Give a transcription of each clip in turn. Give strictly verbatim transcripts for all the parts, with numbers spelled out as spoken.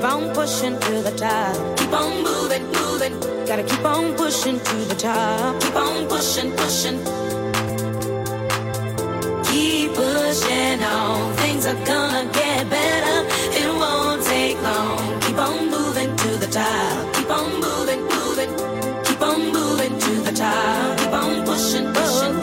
keep on pushing to the top. Keep on moving, moving. Gotta keep on pushing to the top. Keep on pushing, pushing. Keep pushing on. Things are gonna get better. It won't take long. Keep on moving to the top. Keep on moving, moving. Keep on moving to the top. Keep on pushing, pushing.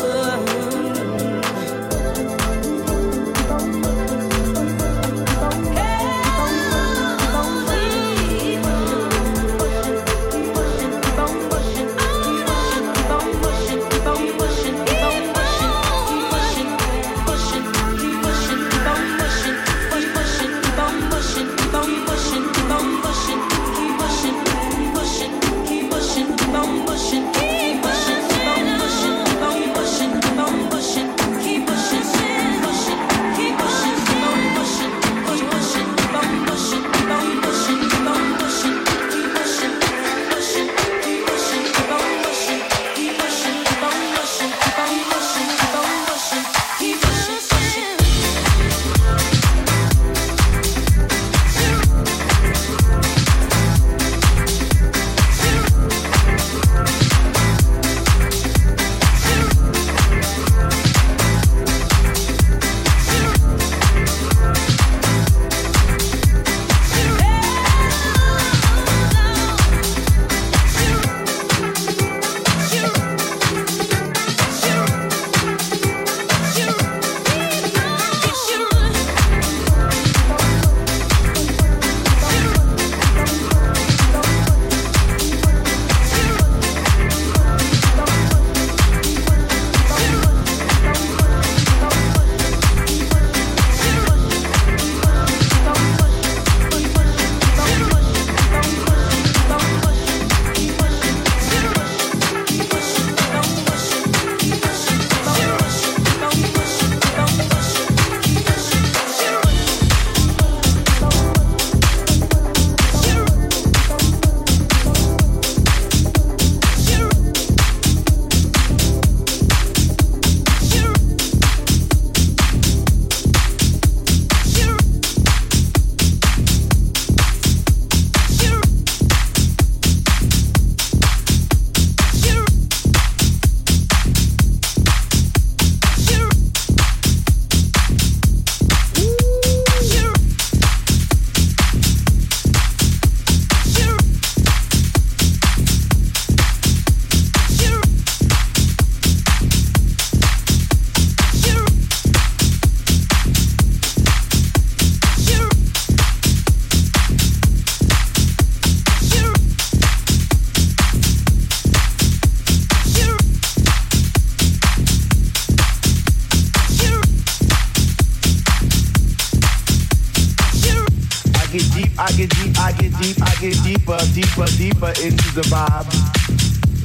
Deeper, deeper into the vibe.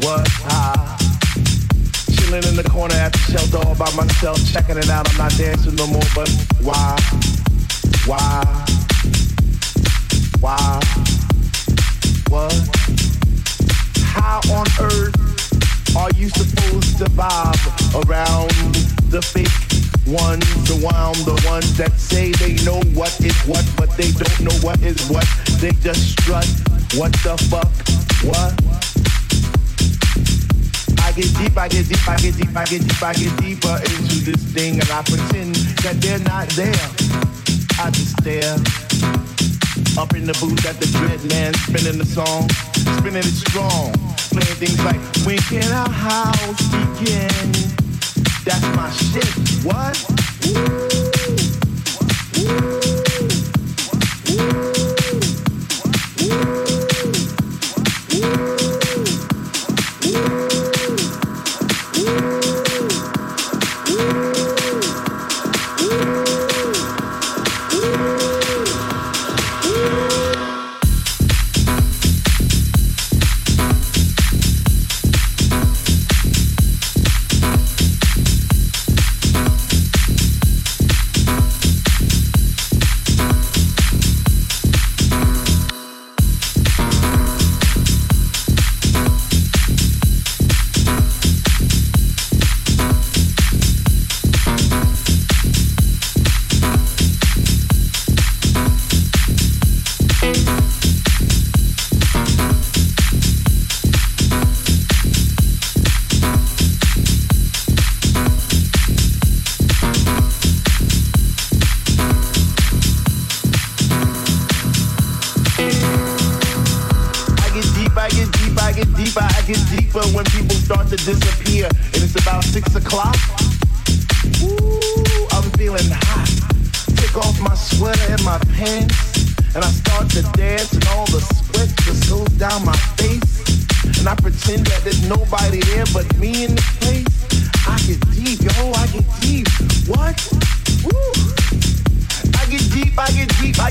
Was high, chilling in the corner at the shelter all by myself, checking it out. I'm not dancing no more, but why, why, why? What? How on earth are you supposed to vibe around the fake ones, the wild, the ones that say they know what is what, but they don't know what is what? They just strut. What the fuck? What? I get deep, I get deep, I get deep, I get deep, I get deeper into this thing, and I pretend that they're not there. I just stare up in the booth at the dread man, spinning the song, spinning it strong, playing things like "When Can Our House Begin?" That's my shit. What? Woo. Woo. get deeper, I get deeper when people start to disappear. And it's about six o'clock. Ooh, I'm feeling hot. Take off my sweater and my pants. And I start to dance and all the sweat just goes down my face. And I pretend that there's nobody there but me in the place. I get deep, yo, I get deep. What? Woo! I get deep, I get deep, I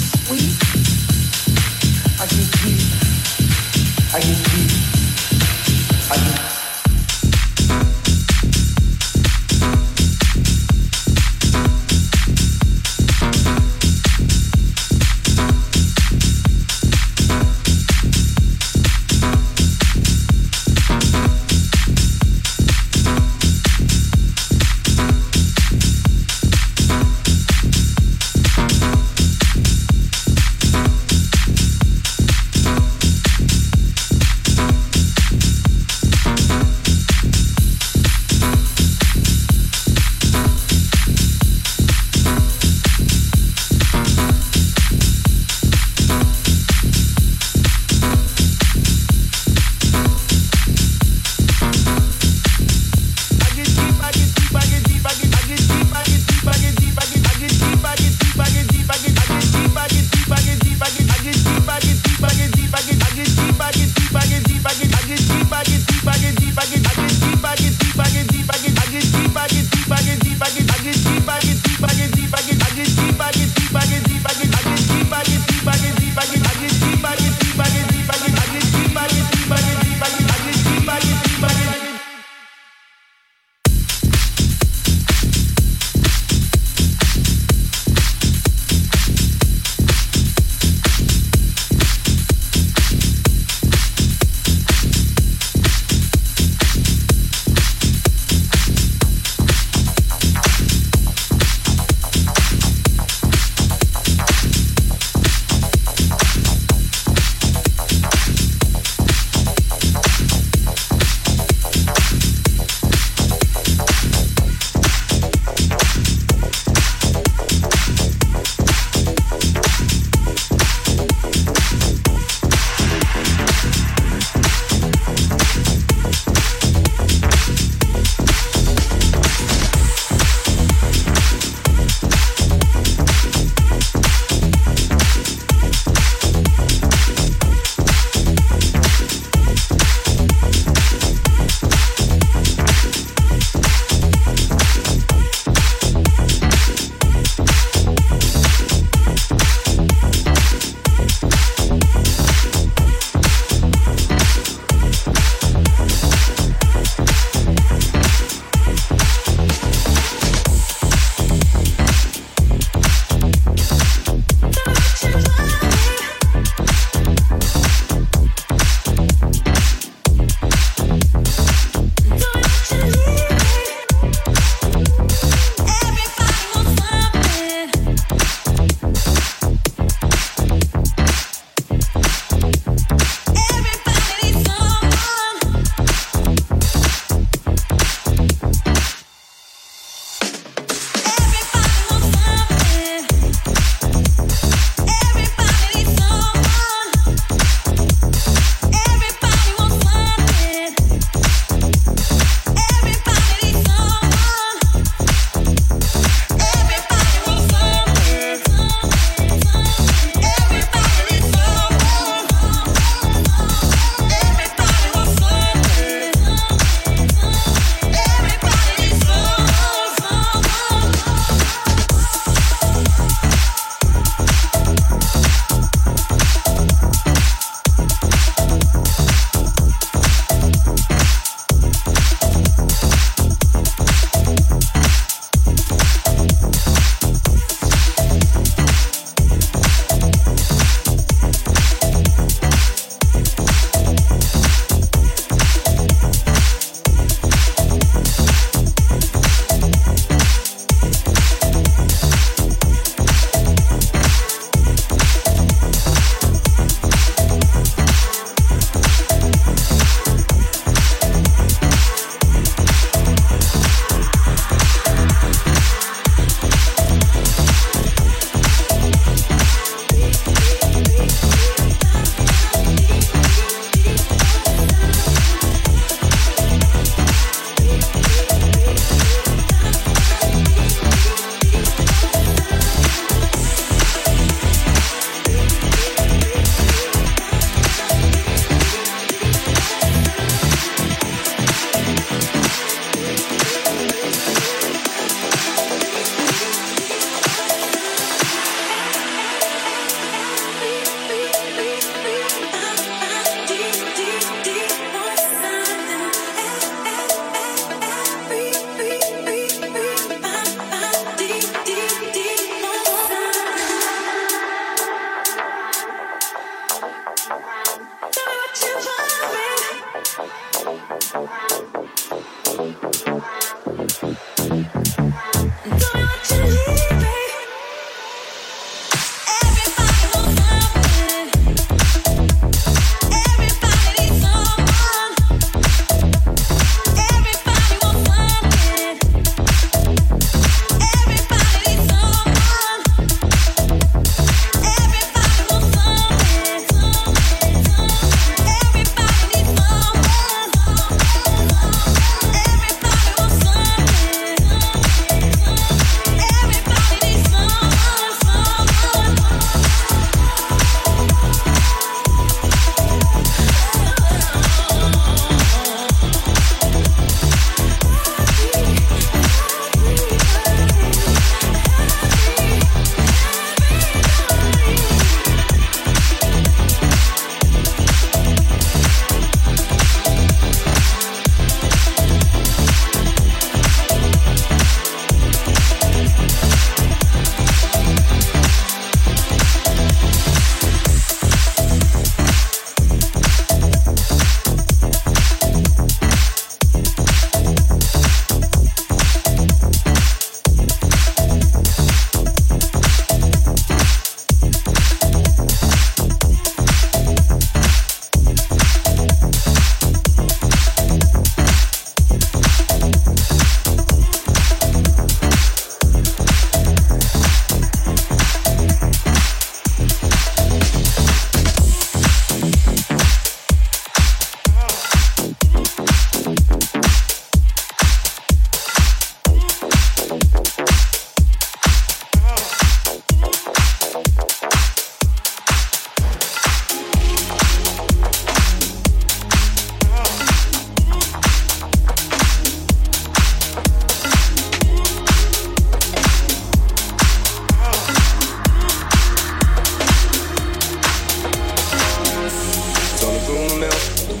sweet. I can keep, I can keep, I can keep.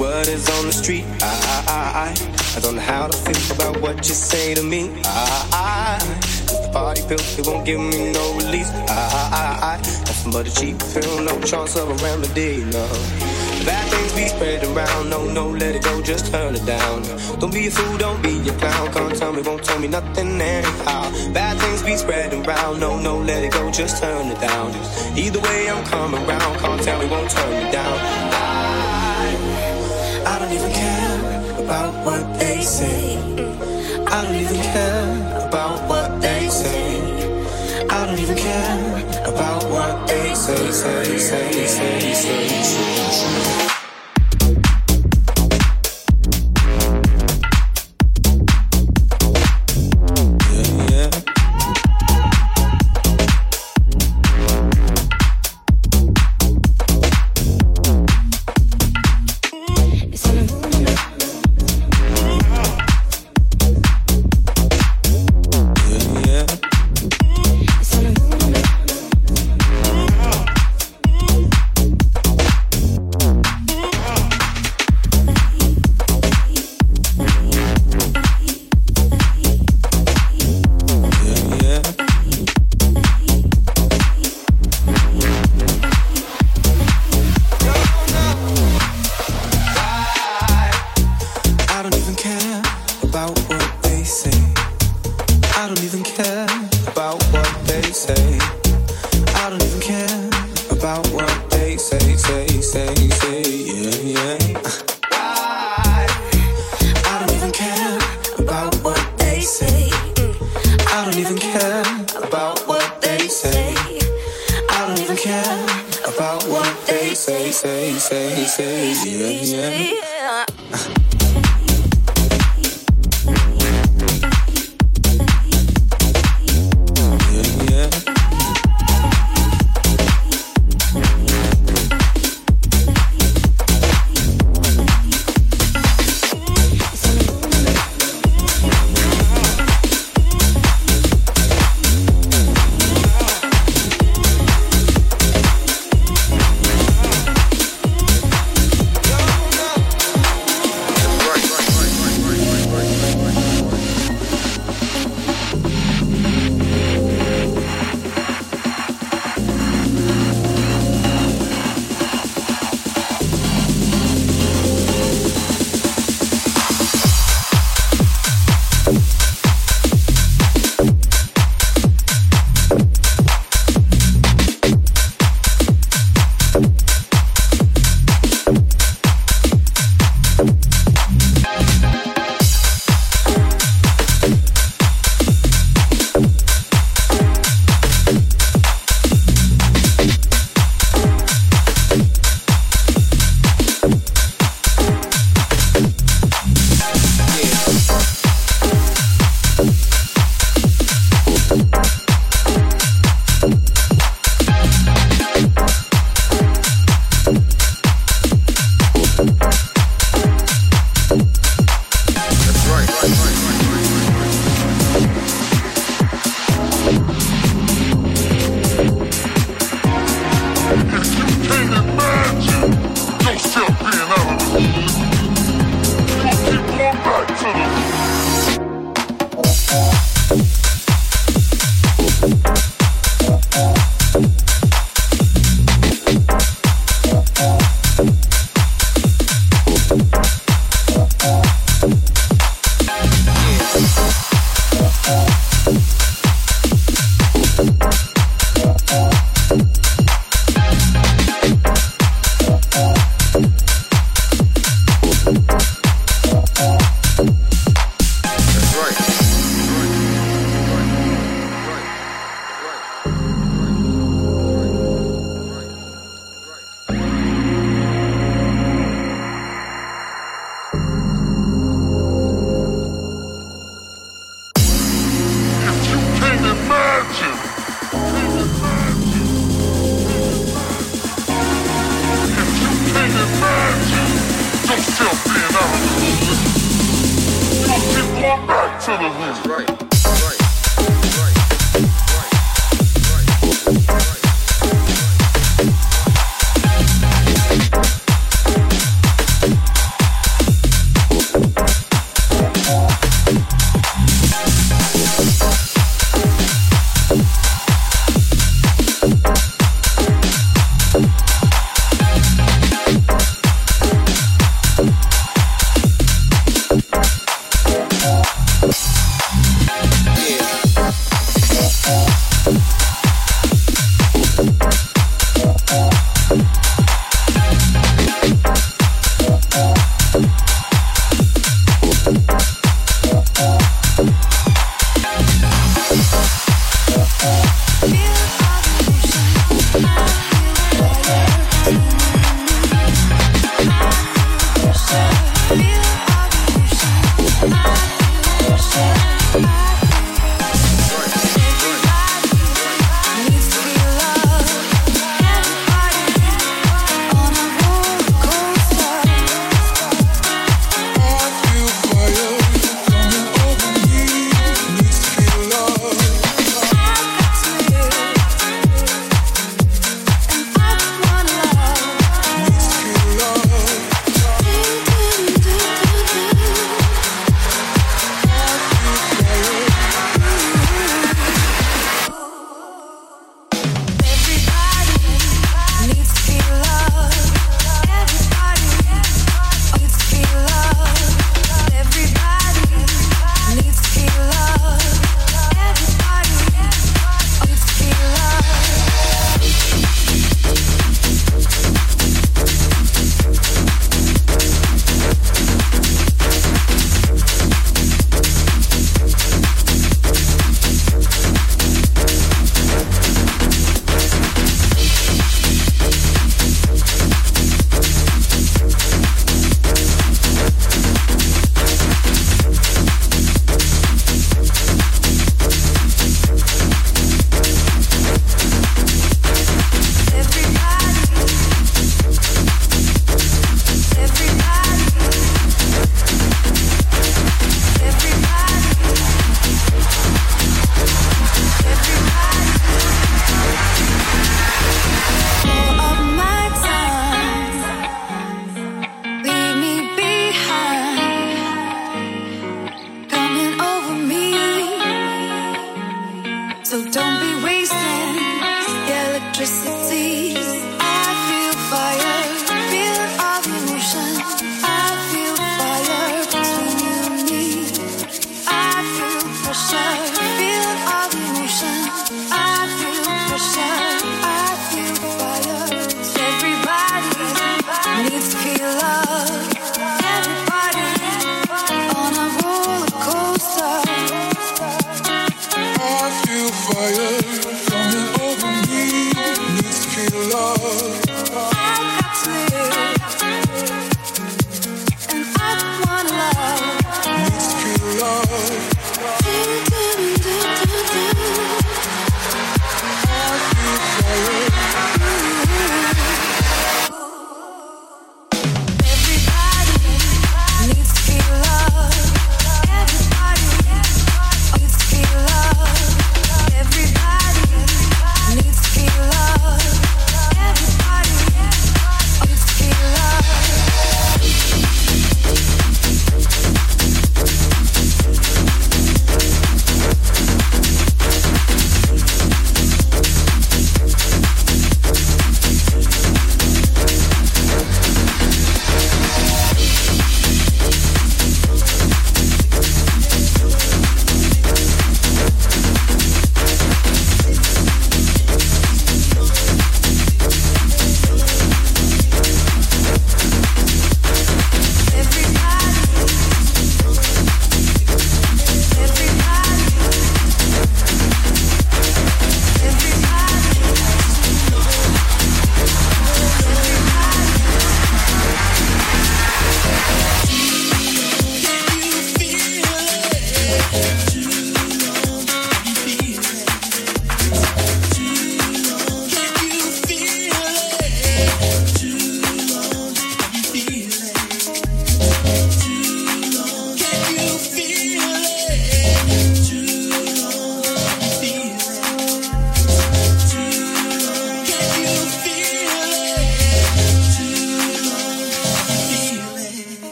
what is on the street. I, I, I, I don't know how to feel about what you say to me. I, I, if the party feels it won't give me no release. I, I, I, got somebody cheap, feel no chance of a remedy, no. Bad things be spread around, no, no, let it go, just turn it down. Don't be a fool, don't be a clown, can't tell me, won't tell me nothing anyhow. Bad things be spread around, no, no, let it go, just turn it down. Either way, I'm coming round, can't tell me, won't turn me down. I, I don't even care about what they say. I don't even care about what they say. I don't even care about what they say, say, say, say, say, say, say.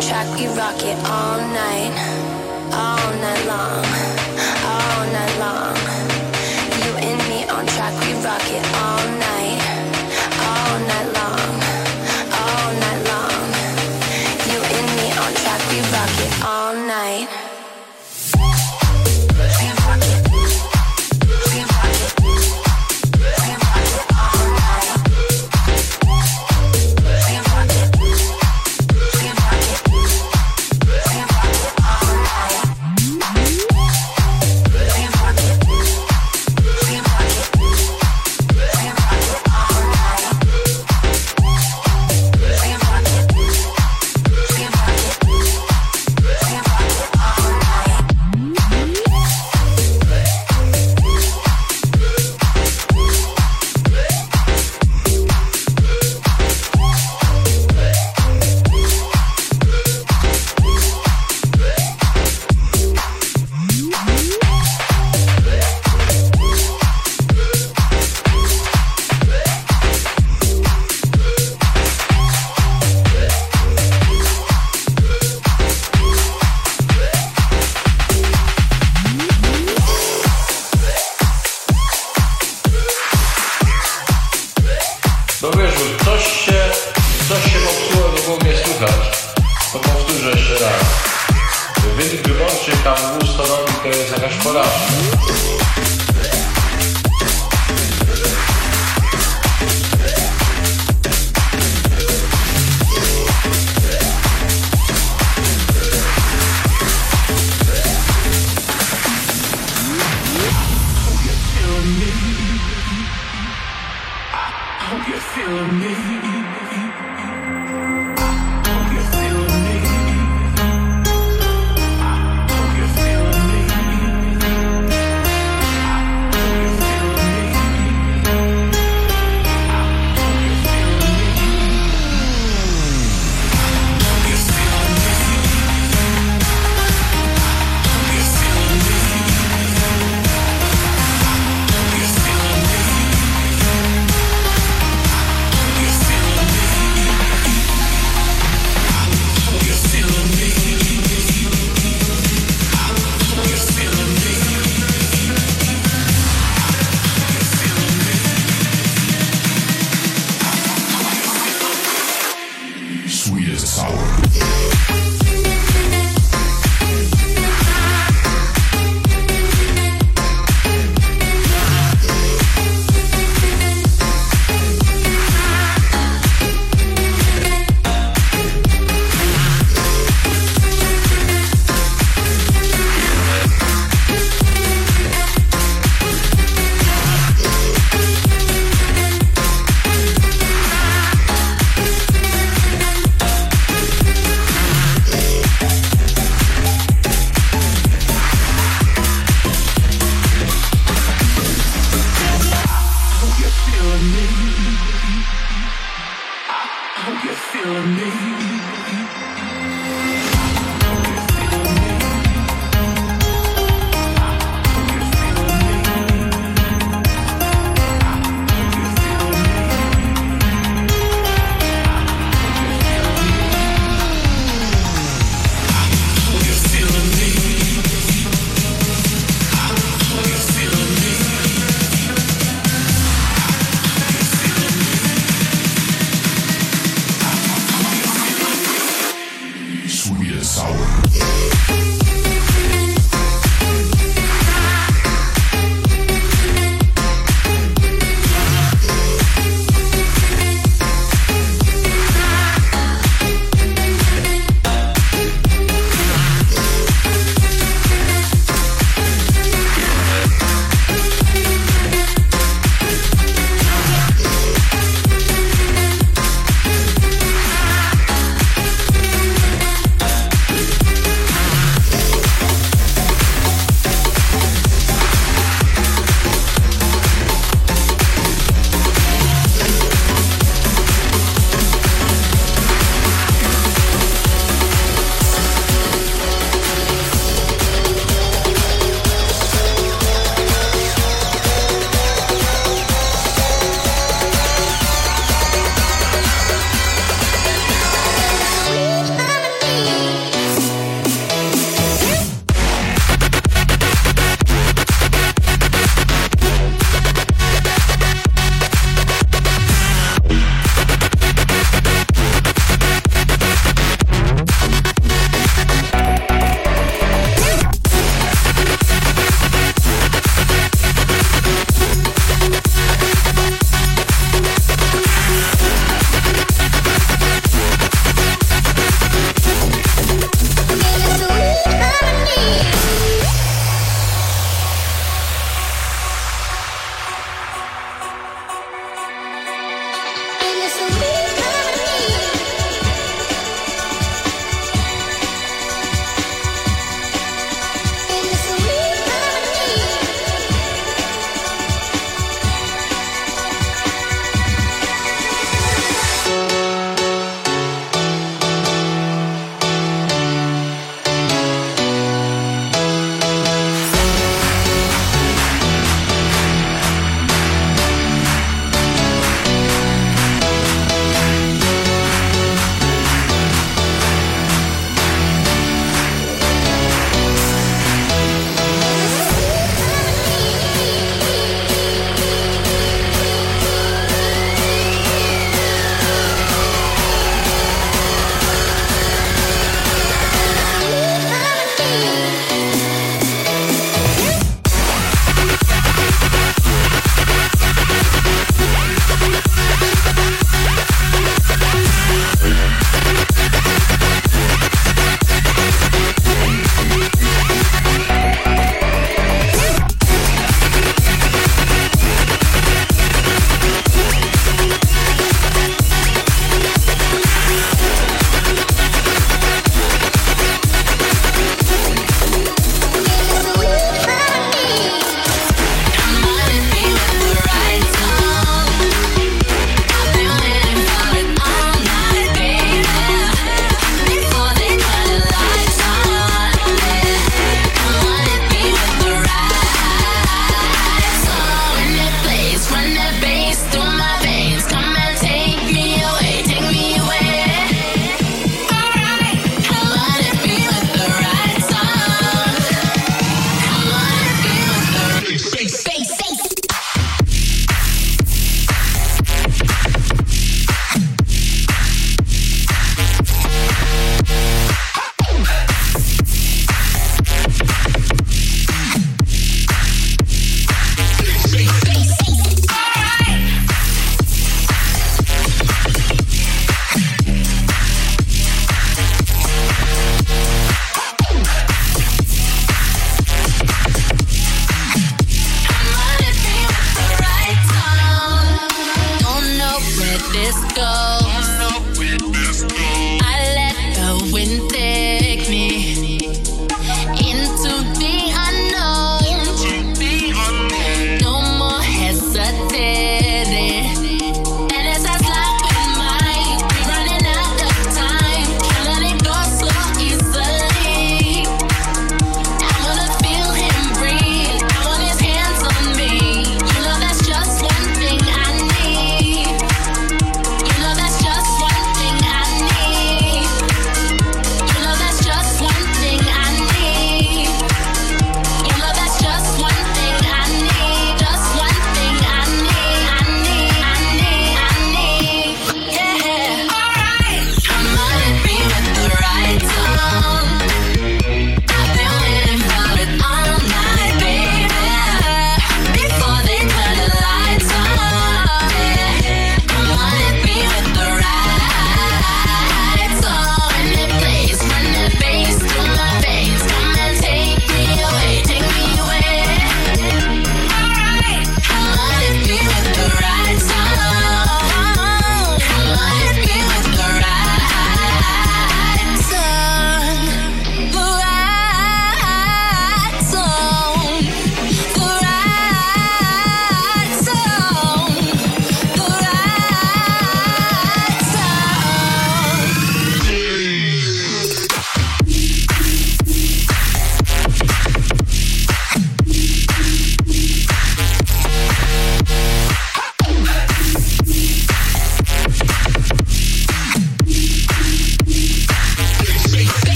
on track, we rock it all night, all night long, all night long. You and me on track, we rock it all night, all night long, all night long. You and me on track, we rock it all night.